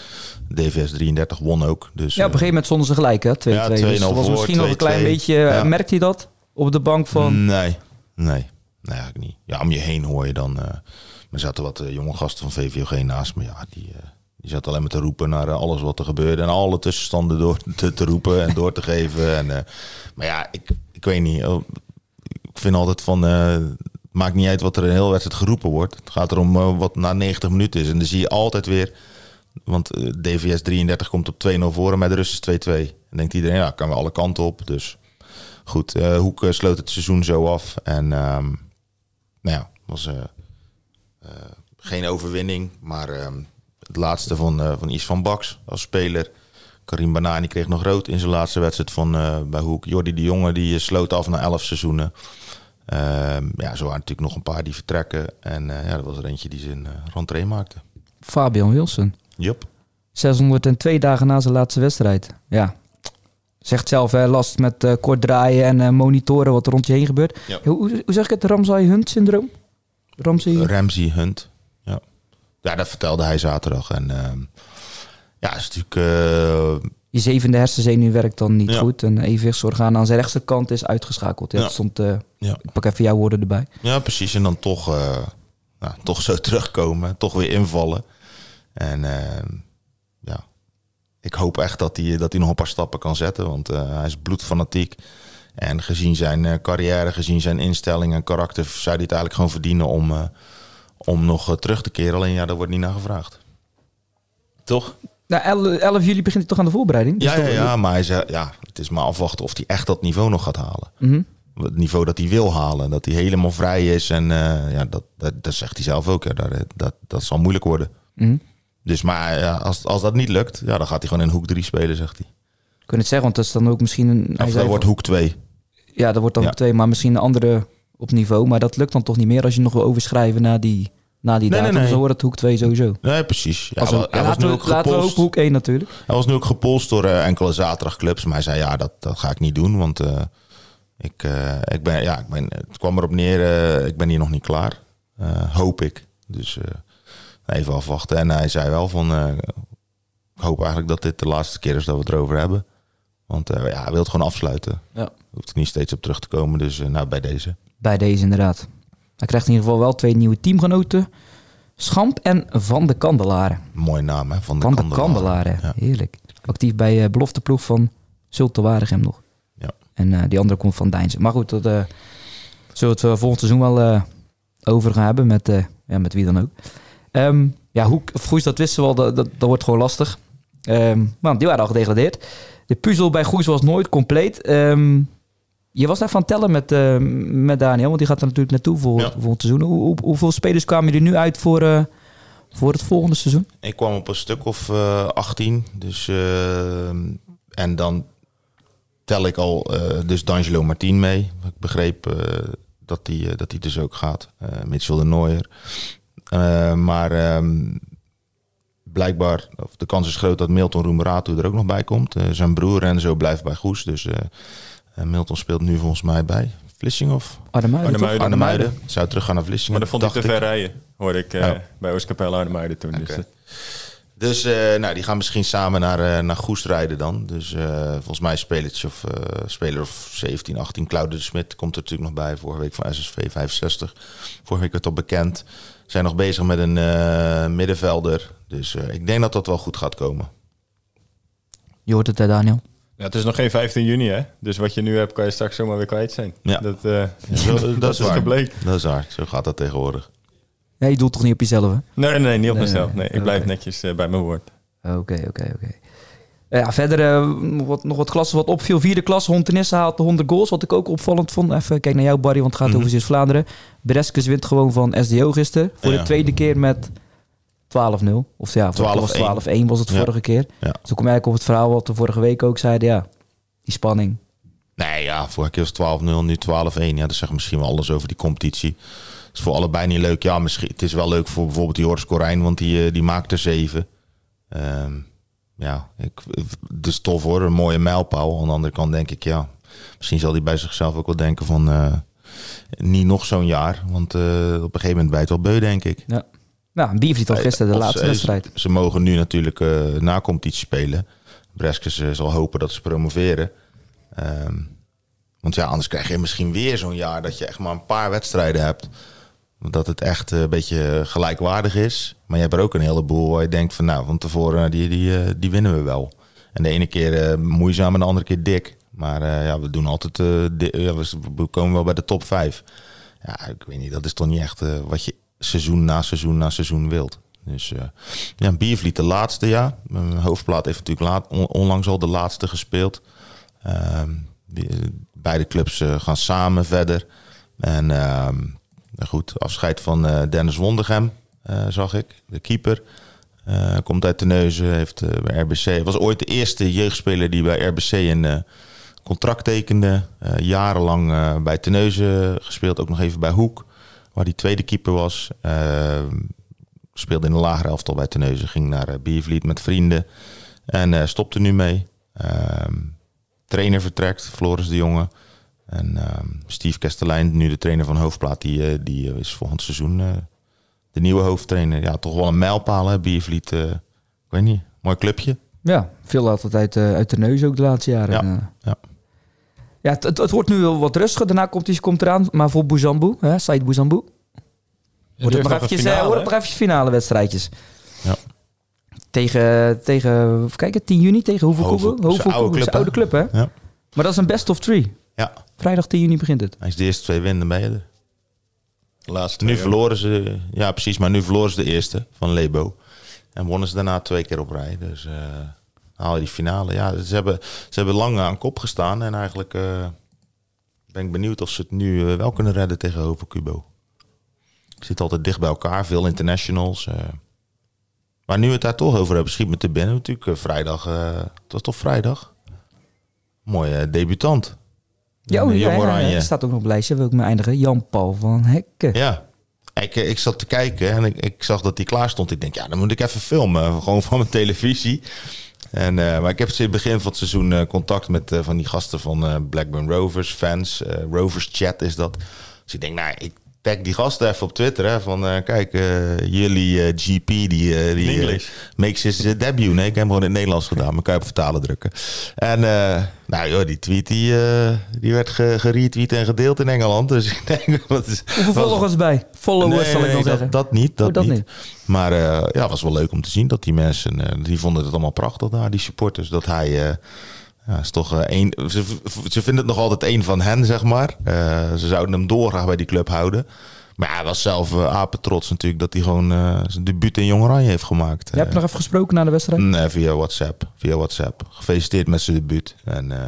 D V S drieëndertig won ook. Dus, ja, op een gegeven moment stonden ze gelijk, hè? twee-twee. Ja, dus was voor, misschien nog een klein beetje... Ja. Merkt hij dat op de bank van... Nee, nee, nee eigenlijk niet. Ja, om je heen hoor je dan... Uh, er zaten wat uh, jonge gasten van V V O G naast me, ja, die... Uh, Je zat alleen maar te roepen naar alles wat er gebeurde. En alle tussenstanden door te, te roepen en door te geven. En, uh, maar ja, ik, ik weet niet. Oh, ik vind altijd van... Uh, maakt niet uit wat er een hele wedstrijd geroepen wordt. Het gaat erom uh, wat na negentig minuten is. En dan zie je altijd weer... Want uh, D V S drieëndertig komt op twee nul voor en bij de rust is twee-twee. En denkt iedereen, ja, kan we alle kanten op. Dus goed, uh, Hoek uh, sloot het seizoen zo af. En uh, nou ja, was uh, uh, geen overwinning, maar... Uh, Het laatste van, uh, van Yves van Baks als speler. Karim Banani kreeg nog rood in zijn laatste wedstrijd van, uh, bij Hoek. Jordi de Jonge die sloot af na elf seizoenen. Uh, ja, zo waren natuurlijk nog een paar die vertrekken. En uh, ja, dat was er eentje die zijn uh, rentree maakte. Fabian Wilson. Yep. zeshonderdtwee dagen na zijn laatste wedstrijd. Ja. Zegt zelf hè, last met uh, kort draaien en uh, monitoren wat er rond je heen gebeurt. Ja. Hoe, hoe zeg ik het? Ramsay Hunt syndroom? Ramsay, Ramsay Hunt. Ja, dat vertelde hij zaterdag. En uh, ja, is natuurlijk... Uh... Je zevende hersenzenuw werkt dan niet ja. goed. En evenwichtsorgaan aan zijn rechterkant is uitgeschakeld. Ja, ja. Dat stond, uh, ja. Ik pak even jouw woorden erbij. Ja, precies. En dan toch, uh, nou, toch zo terugkomen. Toch weer invallen. En uh, ja, ik hoop echt dat hij, dat hij nog een paar stappen kan zetten. Want uh, hij is bloedfanatiek. En gezien zijn uh, carrière, gezien zijn instelling en karakter... zou hij het eigenlijk gewoon verdienen om... Uh, Om nog terug te keren, alleen ja, daar wordt niet naar gevraagd. Toch? Nou, elf juli begint hij toch aan de voorbereiding? Dus ja, ja, ja, maar hij zei, ja, het is maar afwachten of hij echt dat niveau nog gaat halen. Mm-hmm. Het niveau dat hij wil halen, dat hij helemaal vrij is. En uh, ja, dat, dat, dat zegt hij zelf ook, hè. Dat, dat, dat zal moeilijk worden. Mm-hmm. Dus maar ja, als, als dat niet lukt, ja, dan gaat hij gewoon in Hoek drie spelen, zegt hij. Ik kan het zeggen, want dat is dan ook misschien... een. Hij of dat wordt Hoek twee. Ja, dat wordt dan ja. Hoek twee, maar misschien een andere... op niveau, maar dat lukt dan toch niet meer als je nog wil overschrijven naar die, na die nee, datum. Nee, nee. Zo wordt het Hoek twee sowieso. Nee, precies. Ja, een, hij ja, was nu we, ook laten we ook Hoek één natuurlijk. Hij was nu ook gepolst door uh, enkele zaterdagclubs, maar hij zei ja, dat, dat ga ik niet doen, want uh, ik, uh, ik ben, ja, ik ben, het kwam erop neer, uh, ik ben hier nog niet klaar. Uh, hoop ik. Dus uh, even afwachten. En hij zei wel van, uh, ik hoop eigenlijk dat dit de laatste keer is dat we het erover hebben. Want uh, ja, hij wil het gewoon afsluiten. Ja. Hoeft er niet steeds op terug te komen, dus uh, nou bij deze. Bij deze inderdaad. Hij krijgt in ieder geval wel twee nieuwe teamgenoten. Schamp en Van de Kandelaren. Mooi naam hè, Van de Kandelaren. Van de Kandelaren, ja. Heerlijk. Actief bij uh, belofteploeg van Zultenwaregem nog. Ja. En uh, die andere komt van Deinzen. Maar goed, dat uh, zullen we het volgend seizoen wel uh, over gaan hebben met, uh, ja, met wie dan ook. Um, ja, Hoek of Goes, dat wisten we al, dat, dat, dat wordt gewoon lastig. Um, want die waren al gedegradeerd. De puzzel bij Goes was nooit compleet. Um, Je was daarvan tellen met, uh, met Daniel, want die gaat er natuurlijk naartoe voor, ja. voor het seizoen. Hoe, hoe, hoeveel spelers kwamen er nu uit voor, uh, voor het volgende seizoen? Ik kwam op een stuk of uh, achttien. Dus, uh, en dan tel ik al uh, dus D'Angelo Martin mee. Ik begreep uh, dat hij uh, dat dus ook gaat. Uh, Mitchell de Nooijer. Uh, maar um, blijkbaar, of de kans is groot dat Milton Roemerato er ook nog bij komt. Uh, zijn broer en zo blijft bij Goes, dus... Uh, En Milton speelt nu volgens mij bij Vlissingen of Arnemuiden. Arnemuiden. Zou terug gaan naar Vlissingen. Maar dat vond ik te ver rijden, hoorde ik ja. uh, bij Oostkapelle Arnemuiden toen. Okay. Dus dat, Dus uh, nou, die gaan misschien samen naar, uh, naar Goes rijden dan. Dus uh, volgens mij spelertje of, uh, speler of zeventien, achttien. Claude de Smit komt er natuurlijk nog bij. Vorige week van S S V vijfenzestig. Vorige week werd al bekend. Zijn nog bezig met een uh, middenvelder. Dus uh, ik denk dat dat wel goed gaat komen. Je hoort het, hè, Daniel? Ja, het is nog geen vijftien juni, hè? Dus wat je nu hebt, kan je straks zomaar weer kwijt zijn. Ja. Dat, uh, Zo, dat, dat is waar. Gebleken. Dat is waar. Zo gaat dat tegenwoordig. Nee, je doelt toch niet op jezelf, hè? Nee, nee, niet op nee, mezelf. Nee, nee. Ik okay. blijf netjes uh, bij mijn woord. Oké, okay, oké, okay, oké. Okay. Uh, ja, verder uh, nog wat, nog wat klassen wat opviel. Vierde klasse, Hontenisse haalt de honderd goals. Wat ik ook opvallend vond. Even kijk naar jou, Barry, want het gaat mm-hmm. over Zeeuws-Vlaanderen. Bereskes wint gewoon van S D O gisteren. Voor ja. de tweede keer met twaalf nul. Of ja, twaalf één was het vorige ja. keer. Ja. Dus dan kom je eigenlijk op het verhaal wat we vorige week ook zeiden. Ja, die spanning. Nee, ja, vorige keer was twaalf nul, nu twaalf één. Ja, dat zegt misschien wel alles over die competitie. Het is voor allebei niet leuk. Ja, misschien, het is wel leuk voor bijvoorbeeld Joris Corijn, want die, die maakt er zeven. Um, ja, ik, het is tof hoor, een mooie mijlpaal. Aan de andere kant denk ik, ja, misschien zal hij bij zichzelf ook wel denken van... Uh, niet nog zo'n jaar, want uh, op een gegeven moment bijt wel beu, denk ik. Ja, nou, die heeft al gisteren de of laatste wedstrijd. Ze, ze mogen nu natuurlijk uh, na competitie spelen. Breskes uh, zal hopen dat ze promoveren. Um, want ja, anders krijg je misschien weer zo'n jaar dat je echt maar een paar wedstrijden hebt... Dat het echt een beetje gelijkwaardig is. Maar je hebt er ook een heleboel waar je denkt van... nou, van tevoren, die, die, die winnen we wel. En de ene keer uh, moeizaam en de andere keer dik. Maar uh, ja, we doen altijd... Uh, di- ja, we komen wel bij de top vijf. Ja, ik weet niet, dat is toch niet echt uh, wat je seizoen na seizoen na seizoen wilt. Dus uh, ja, Biervliet de laatste, ja. Mijn hoofdplaat heeft natuurlijk laat, on- onlangs al de laatste gespeeld. Uh, die, beide clubs uh, gaan samen verder. En... Uh, Goed, afscheid van uh, Dennis Wondegem, uh, zag ik. De keeper. Uh, komt uit Terneuzen, heeft uh, bij R B C... Was ooit de eerste jeugdspeler die bij R B C een uh, contract tekende. Uh, jarenlang uh, bij Terneuzen gespeeld. Ook nog even bij Hoek, waar hij tweede keeper was. Uh, speelde in de lagere elftal bij Terneuzen. Ging naar uh, Biervliet met vrienden. En uh, stopte nu mee. Uh, trainer vertrekt, Floris de Jonge. En uh, Steve Kestelijn, nu de trainer van Hoofdplaat, die, die is volgend seizoen uh, de nieuwe hoofdtrainer. Ja, toch wel een mijlpaal, hè, Biervliet. Uh, ik weet niet, mooi clubje. Ja, veel altijd uit, uh, uit Terneuzen ook de laatste jaren. Ja, en, uh, ja. ja het, het, het wordt nu wel wat rustiger. Daarna komt hij komt eraan, maar voor Bouzambou, hè, Saïd Bouzambou. Wordt het nog eventjes uh, finale wedstrijdjes. Ja. Tegen, tegen kijk, tien juni, tegen hoeveel Hoeveel oude club, hè? Ja. Maar dat is een best of three. Ja. Vrijdag tien juni begint het. Als de eerste twee winnen, ben je er. De laatste nu verloren ze, ja precies, maar nu verloren ze de eerste van Lebo. En wonnen ze daarna twee keer op rij. Dus uh, haal je die finale. Ja, ze hebben, ze hebben lang aan kop gestaan. En eigenlijk uh, ben ik benieuwd of ze het nu uh, wel kunnen redden tegen Hoven Cubo. Ze zitten altijd dicht bij elkaar, veel internationals. Uh. Maar nu we het daar toch over hebben, schiet me te binnen. Natuurlijk uh, vrijdag, uh, het was toch vrijdag? Mooie uh, debutant. Ja, oh, ja, ja, er staat ook nog op lijstje, wil ik me eindigen. Jan-Paul van Hekken. Ja, ik, ik zat te kijken en ik, ik zag dat hij klaar stond. Ik denk, ja, dan moet ik even filmen. Gewoon van mijn televisie. En, uh, maar ik heb sinds het begin van het seizoen uh, contact met uh, van die gasten van uh, Blackburn Rovers, fans. Uh, Rovers Chat is dat. Dus ik denk, nou, ik tag die gasten even op Twitter. Hè, van, uh, kijk, uh, jullie uh, G P, die, uh, die uh, makes his uh, debut. Nee, ik heb hem gewoon in het Nederlands gedaan. Maar kan je op vertalen drukken. En... Uh, Nou joh, die tweet die, uh, die werd geretweet en gedeeld in Engeland. Dus ik denk... Wat is, Hoeveel volgers bij? Followers nee, zal ik wel nee, zeggen. Dat, dat niet, dat, oh, dat niet. niet. Maar uh, ja, het was wel leuk om te zien dat die mensen... Uh, die vonden het allemaal prachtig daar, die supporters. Dat hij... Uh, ja, is toch uh, een, ze, ze vinden het nog altijd één van hen, zeg maar. Uh, ze zouden hem doorgaan bij die club houden. Maar hij was zelf uh, apetrots natuurlijk dat hij gewoon uh, zijn debuut in Jong Oranje heeft gemaakt. Je hebt uh, nog even gesproken na de wedstrijd? Nee, via WhatsApp. Via WhatsApp. Gefeliciteerd met zijn debuut. En uh,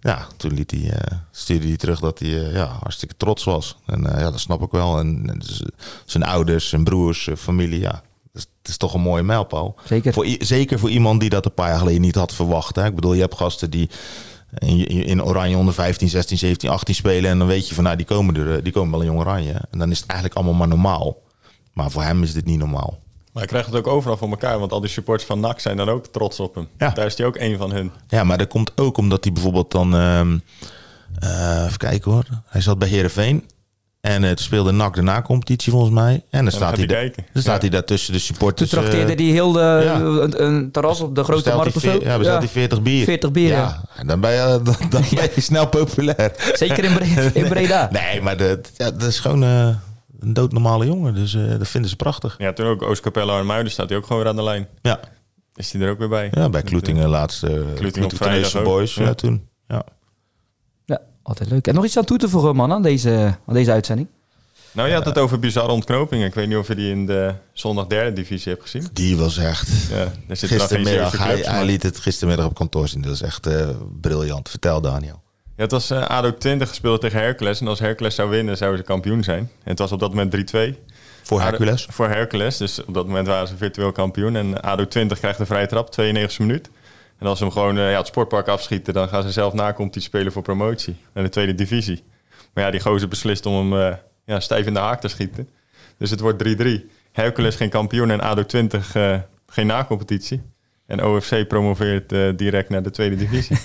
ja, toen liet hij, uh, stuurde hij terug dat hij uh, ja, hartstikke trots was. En uh, ja, dat snap ik wel. En, en z- zijn ouders, zijn broers, zijn familie, ja. Dus het is toch een mooie mijlpaal. Zeker. Voor, zeker voor iemand die dat een paar jaar geleden niet had verwacht. Hè? Ik bedoel, je hebt gasten die... in Oranje onder vijftien, zestien, zeventien, achttien spelen. En dan weet je van, nou, die komen er, die komen wel in Jong Oranje. En dan is het eigenlijk allemaal maar normaal. Maar voor hem is dit niet normaal. Maar hij krijgt het ook overal voor elkaar. Want al die supporters van N A C zijn dan ook trots op hem. Ja. Daar is hij ook één van hun. Ja, maar dat komt ook omdat hij bijvoorbeeld dan... Uh, uh, even kijken hoor. Hij zat bij Heerenveen. En het speelde N A C de na-competitie volgens mij. En dan staat, hij, da- dan staat ja. hij daar tussen de supporters. Toen trakteerde hij uh, heel de, ja. een, een terras op de grote markt of zo. Ja, bestelt hij veertig bier. veertig bier, ja. ja. En dan ben je, dan, dan ja. ben je snel populair. Zeker in, Bre- in Breda. Nee, maar dat, ja, dat is gewoon uh, een doodnormale jongen. Dus uh, dat vinden ze prachtig. Ja, toen ook Oostkapelle Arnemuiden staat hij ook gewoon weer aan de lijn. Ja. Is hij er ook weer bij? Ja, bij Kloetingen laatst. Uh, Kloetingen op Terneuze Boys. Ja, ja, toen. Ja. Altijd leuk. En nog iets aan toe te voegen, man, aan deze, aan deze uitzending? Nou, je had het over bizarre ontknopingen. Ik weet niet of je die in de zondag derde divisie hebt gezien. Die was echt... Ja, er zit gistermiddag, clubs, hij, hij liet het gistermiddag op kantoor zien. Dat is echt uh, briljant. Vertel, Daniel. Ja, het was uh, A D O twintig gespeeld tegen Hercules. En als Hercules zou winnen, zouden ze kampioen zijn. En het was op dat moment drie twee. Voor Hercules? A D O, voor Hercules. Dus op dat moment waren ze virtueel kampioen. En A D O twintig krijgt de vrije trap, tweeënnegentigste minuut. En als ze hem gewoon uh, ja, het sportpark afschieten, dan gaan ze zelf nakomt die spelen voor promotie. Naar de tweede divisie. Maar ja, die gozer beslist om hem uh, ja, stijf in de haak te schieten. Dus het wordt drie drie. Hercules geen kampioen en A D O twintig uh, geen nacompetitie. En O F C promoveert uh, direct naar de tweede divisie.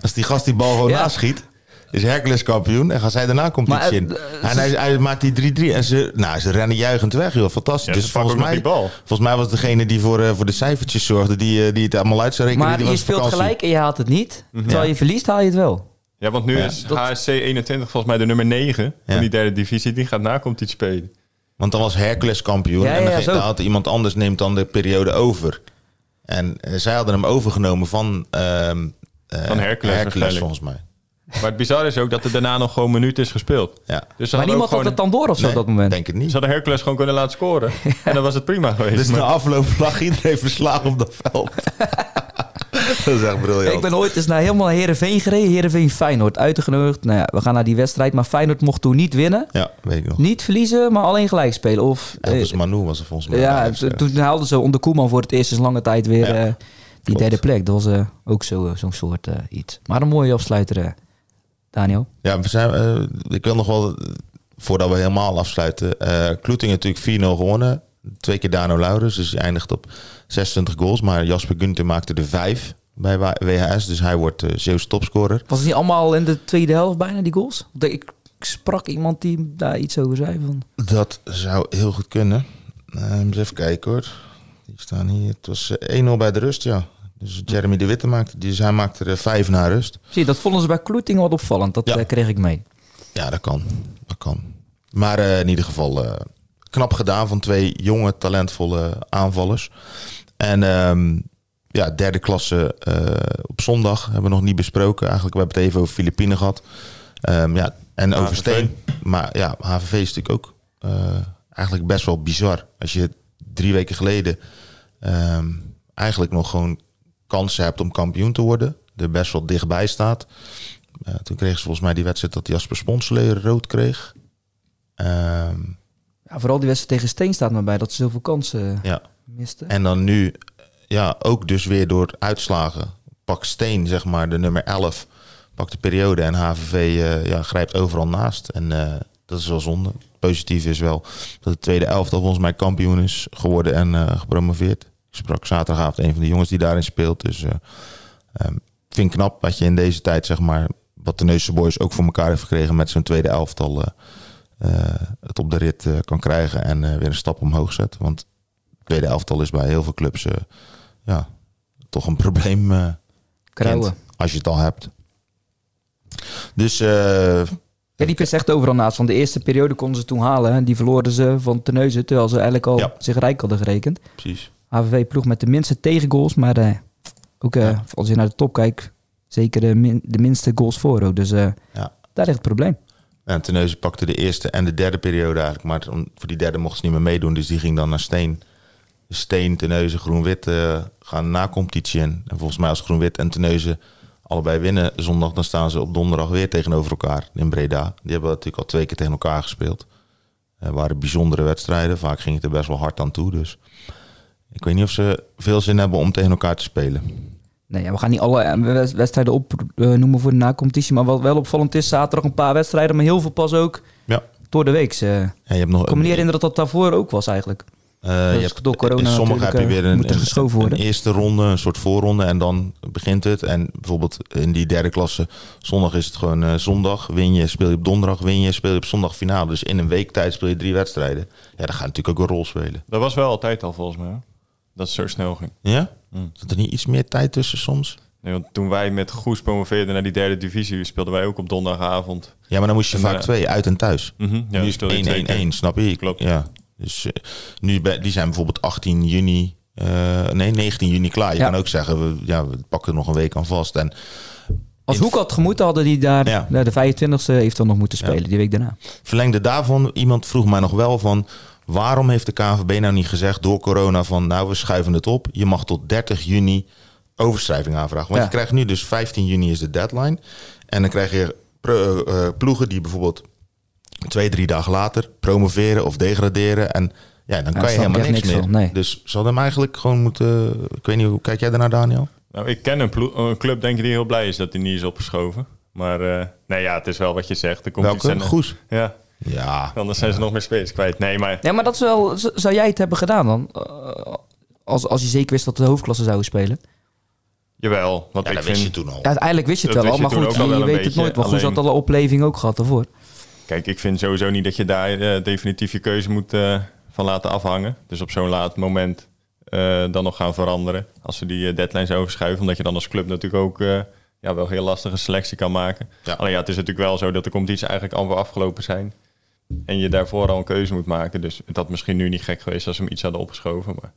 Als die gast die bal gewoon ja. naschiet, is Hercules kampioen en gaan zij de nacompetitie in. Uh, uh, en hij, hij maakt die drie drie en ze, nou, ze rennen juichend weg, joh. Fantastisch. Ja, dus volgens mij, die bal. volgens mij was degene die voor, uh, voor de cijfertjes zorgde, die, uh, die het allemaal uit zou rekenen. Maar die je was speelt vakantie. Gelijk en je haalt het niet. Mm-hmm. Terwijl ja. je verliest, haal je het wel. Ja, want nu ja. is H S C eenentwintig volgens mij de nummer negen ja. van die derde divisie. Die gaat nacompetitie spelen. Want dan was Hercules kampioen ja, en dan, ja, dan had iemand anders neemt dan de periode over. En uh, zij hadden hem overgenomen van, uh, uh, van Hercules, Hercules volgens mij. Maar het bizarre is ook dat er daarna nog gewoon een minuut is gespeeld. Ja. Dus maar niemand had het dan door of zo nee, op dat moment? Denk het niet. Ze hadden Hercules gewoon kunnen laten scoren. Ja. En dan was het prima geweest. Dus maar... na afloop lag iedereen verslagen op dat veld. Dat is echt briljant. Ik ben ooit eens naar helemaal Heerenveen gereden. Heerenveen Feyenoord uitgenodigd. Nou ja, we gaan naar die wedstrijd. Maar Feyenoord mocht toen niet winnen. Ja, weet ik nog. Niet verliezen, maar alleen gelijk spelen. Of, ja, dus Manu was er volgens mij. Ja, ja, toen haalden ze onder Koeman voor het eerst eens lange tijd weer ja, uh, die klopt. derde plek. Dat was uh, ook zo, zo'n soort uh, iets. Maar een mooie afsluiter... Uh, Daniel? Ja, we zijn, uh, ik wil nog wel, voordat we helemaal afsluiten. Uh, Kloetingen natuurlijk vier nul gewonnen. Twee keer Dano Laurens, dus hij eindigt op zesentwintig goals. Maar Jasper Gunther maakte er vijf bij W H S, dus hij wordt uh, Zeeuws topscorer. Was het niet allemaal in de tweede helft bijna, die goals? Ik sprak iemand die daar iets over zei. Van. Dat zou heel goed kunnen. Uh, even kijken hoor. Die staan hier. Het was uh, één nul bij de rust, ja. Dus Jeremy de Witte maakte, dus hij maakte er vijf na rust. Zie, dat vonden ze bij Kloetingen wat opvallend. Dat ja. kreeg ik mee. Ja, dat kan. Dat kan. Maar uh, in ieder geval uh, knap gedaan van twee jonge, talentvolle aanvallers. En um, ja, derde klasse uh, op zondag hebben we nog niet besproken. Eigenlijk we hebben het even over Filipijnen gehad. Um, ja, en H V V. Over Steen. Maar ja, H V V is natuurlijk ook uh, eigenlijk best wel bizar. Als je drie weken geleden um, eigenlijk nog gewoon... kansen hebt om kampioen te worden, er best wel dichtbij staat. Uh, toen kregen ze volgens mij die wedstrijd dat Jasper Sponseler rood kreeg. Um, ja, vooral die wedstrijd tegen Steen staat maar bij, dat ze zoveel kansen ja. misten. En dan nu, ja, ook dus weer door uitslagen. Pak Steen, zeg maar, de nummer elf, pakt de periode en H V V uh, ja, grijpt overal naast. En uh, dat is wel zonde. Positief is wel dat de tweede elftal volgens mij kampioen is geworden en uh, gepromoveerd. Ik sprak zaterdagavond een van de jongens die daarin speelt. Dus uh, um, vind ik knap wat je in deze tijd, zeg maar... wat de Terneuze Boys ook voor elkaar heeft gekregen... met zo'n tweede elftal uh, uh, het op de rit uh, kan krijgen... en uh, weer een stap omhoog zet. Want het tweede elftal is bij heel veel clubs... Uh, ja, toch een probleem uh, kent, als je het al hebt. Dus... Uh, ja, die pers echt overal naast. Van de eerste periode konden ze toen halen. En die verloren ze van Terneuzen... terwijl ze eigenlijk al ja. zich rijk hadden gerekend. Precies. H V V-ploeg met de minste tegengoals, maar uh, ook uh, ja. als je naar de top kijkt, zeker de, min- de minste goals voor ook. Dus uh, ja. daar ligt het probleem. En Terneuze pakte de eerste en de derde periode eigenlijk, maar om, voor die derde mochten ze niet meer meedoen, dus die ging dan naar Steen. Steen, Terneuze, Groenwit uh, gaan na competitie in. En volgens mij als Groenwit en Terneuze allebei winnen zondag, dan staan ze op donderdag weer tegenover elkaar in Breda. Die hebben natuurlijk al twee keer tegen elkaar gespeeld. Het uh, waren bijzondere wedstrijden, vaak ging het er best wel hard aan toe, dus... Ik weet niet of ze veel zin hebben om tegen elkaar te spelen. Nee, ja, we gaan niet alle wedstrijden opnoemen voor de na-competitie. Maar wat wel opvallend is, zaterdag een paar wedstrijden. Maar heel veel pas ook ja. door de week. Ik kan me niet herinneren dat dat daarvoor ook was eigenlijk. Uh, dus je hebt, door corona in sommige heb je weer een, een, een eerste ronde, een soort voorronde en dan begint het. En bijvoorbeeld in die derde klasse, zondag is het gewoon uh, zondag. Win je, speel je op donderdag, win je, speel je op zondag finale. Dus in een week tijd speel je drie wedstrijden. Ja, dat gaat natuurlijk ook een rol spelen. Dat was wel altijd al volgens mij, hè? Dat het zo snel ging. Ja? Mm. Zat er niet iets meer tijd tussen soms? Nee, want toen wij met Goes promoveerden naar die derde divisie, speelden wij ook op donderdagavond. Ja, maar dan moest je en, vaak uh, twee, uit en thuis. Mm-hmm, ja, nu is het één één één, snap je? Klopt. Ja. Dus nu bij, die zijn bijvoorbeeld achttien juni, uh, nee negentien juni klaar. Je ja. kan ook zeggen, we, ja, we pakken er nog een week aan vast. En als Hoek had gemoeten, hadden die daar ja. de vijfentwintigste eventueel nog moeten spelen, ja. die week daarna. Verlengde daarvan, iemand vroeg mij nog wel van, waarom heeft de K N V B nou niet gezegd door corona van, nou we schuiven het op. Je mag tot dertig juni overschrijving aanvragen. Want ja. je krijgt nu dus vijftien juni is de deadline. En dan krijg je ploegen die bijvoorbeeld twee, drie dagen later promoveren of degraderen. En ja, dan kan ja, je helemaal niks, niks meer. Van, nee. Dus ze hadden hem eigenlijk gewoon moeten... Ik weet niet, hoe kijk jij daarnaar, Daniel? Nou, ik ken een, plo- een club, denk ik, die heel blij is dat hij niet is opgeschoven. Maar uh, nee, ja, het is wel wat je zegt. Er komt Welke? Iets Goes? Ja. ja. Anders zijn ja. ze nog meer spelers kwijt. Nee, maar... Ja, maar dat is wel... Zou jij het hebben gedaan dan? Uh, als, als je zeker wist dat de hoofdklassen zouden spelen? Jawel. Want ja, ik dat vind... wist je toen al. Ja, eigenlijk wist je het dat wel al, maar goed, je, je weet beetje, het nooit. Maar alleen... Goes had al een opleving ook gehad daarvoor. Kijk, ik vind sowieso niet dat je daar uh, definitief je keuze moet uh, van laten afhangen. Dus op zo'n laat moment uh, dan nog gaan veranderen. Als we die uh, deadline zouden verschuiven. Omdat je dan als club natuurlijk ook uh, ja, wel een heel lastige selectie kan maken. Ja. Alleen ja, het is natuurlijk wel zo dat de competities eigenlijk amper afgelopen zijn. En je daarvoor al een keuze moet maken. Dus het had misschien nu niet gek geweest als ze hem iets hadden opgeschoven. Maar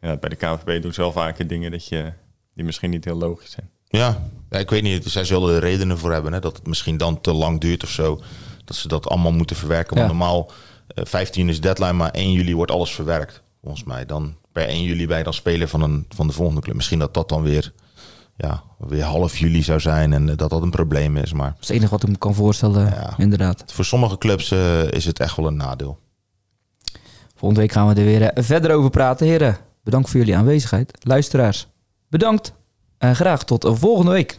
ja, bij de K N V B doen ze wel vaker dingen dat je, die misschien niet heel logisch zijn. Ja, ja ik weet niet. Zij zullen er redenen voor hebben. Hè, dat het misschien dan te lang duurt of zo. Dat ze dat allemaal moeten verwerken. Want ja. normaal, uh, vijftien is deadline, maar één juli wordt alles verwerkt. Volgens mij dan per één juli bij dan spelen van, een, van de volgende club. Misschien dat dat dan weer, ja, weer half juli zou zijn en dat dat een probleem is. Maar dat is het enige wat ik me kan voorstellen, ja. inderdaad. Voor sommige clubs uh, is het echt wel een nadeel. Volgende week gaan we er weer uh, verder over praten. Heren, bedankt voor jullie aanwezigheid. Luisteraars, bedankt en graag tot uh, volgende week.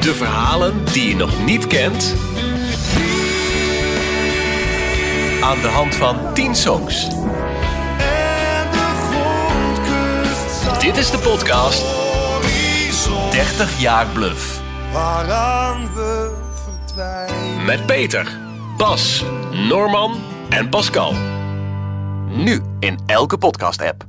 De verhalen die je nog niet kent. Aan de hand van tien songs. Dit is de podcast dertig jaar Bluff. Waaraan we verdwijnen. Met Peter, Bas, Noorman en Pascal. Nu in elke podcast-app.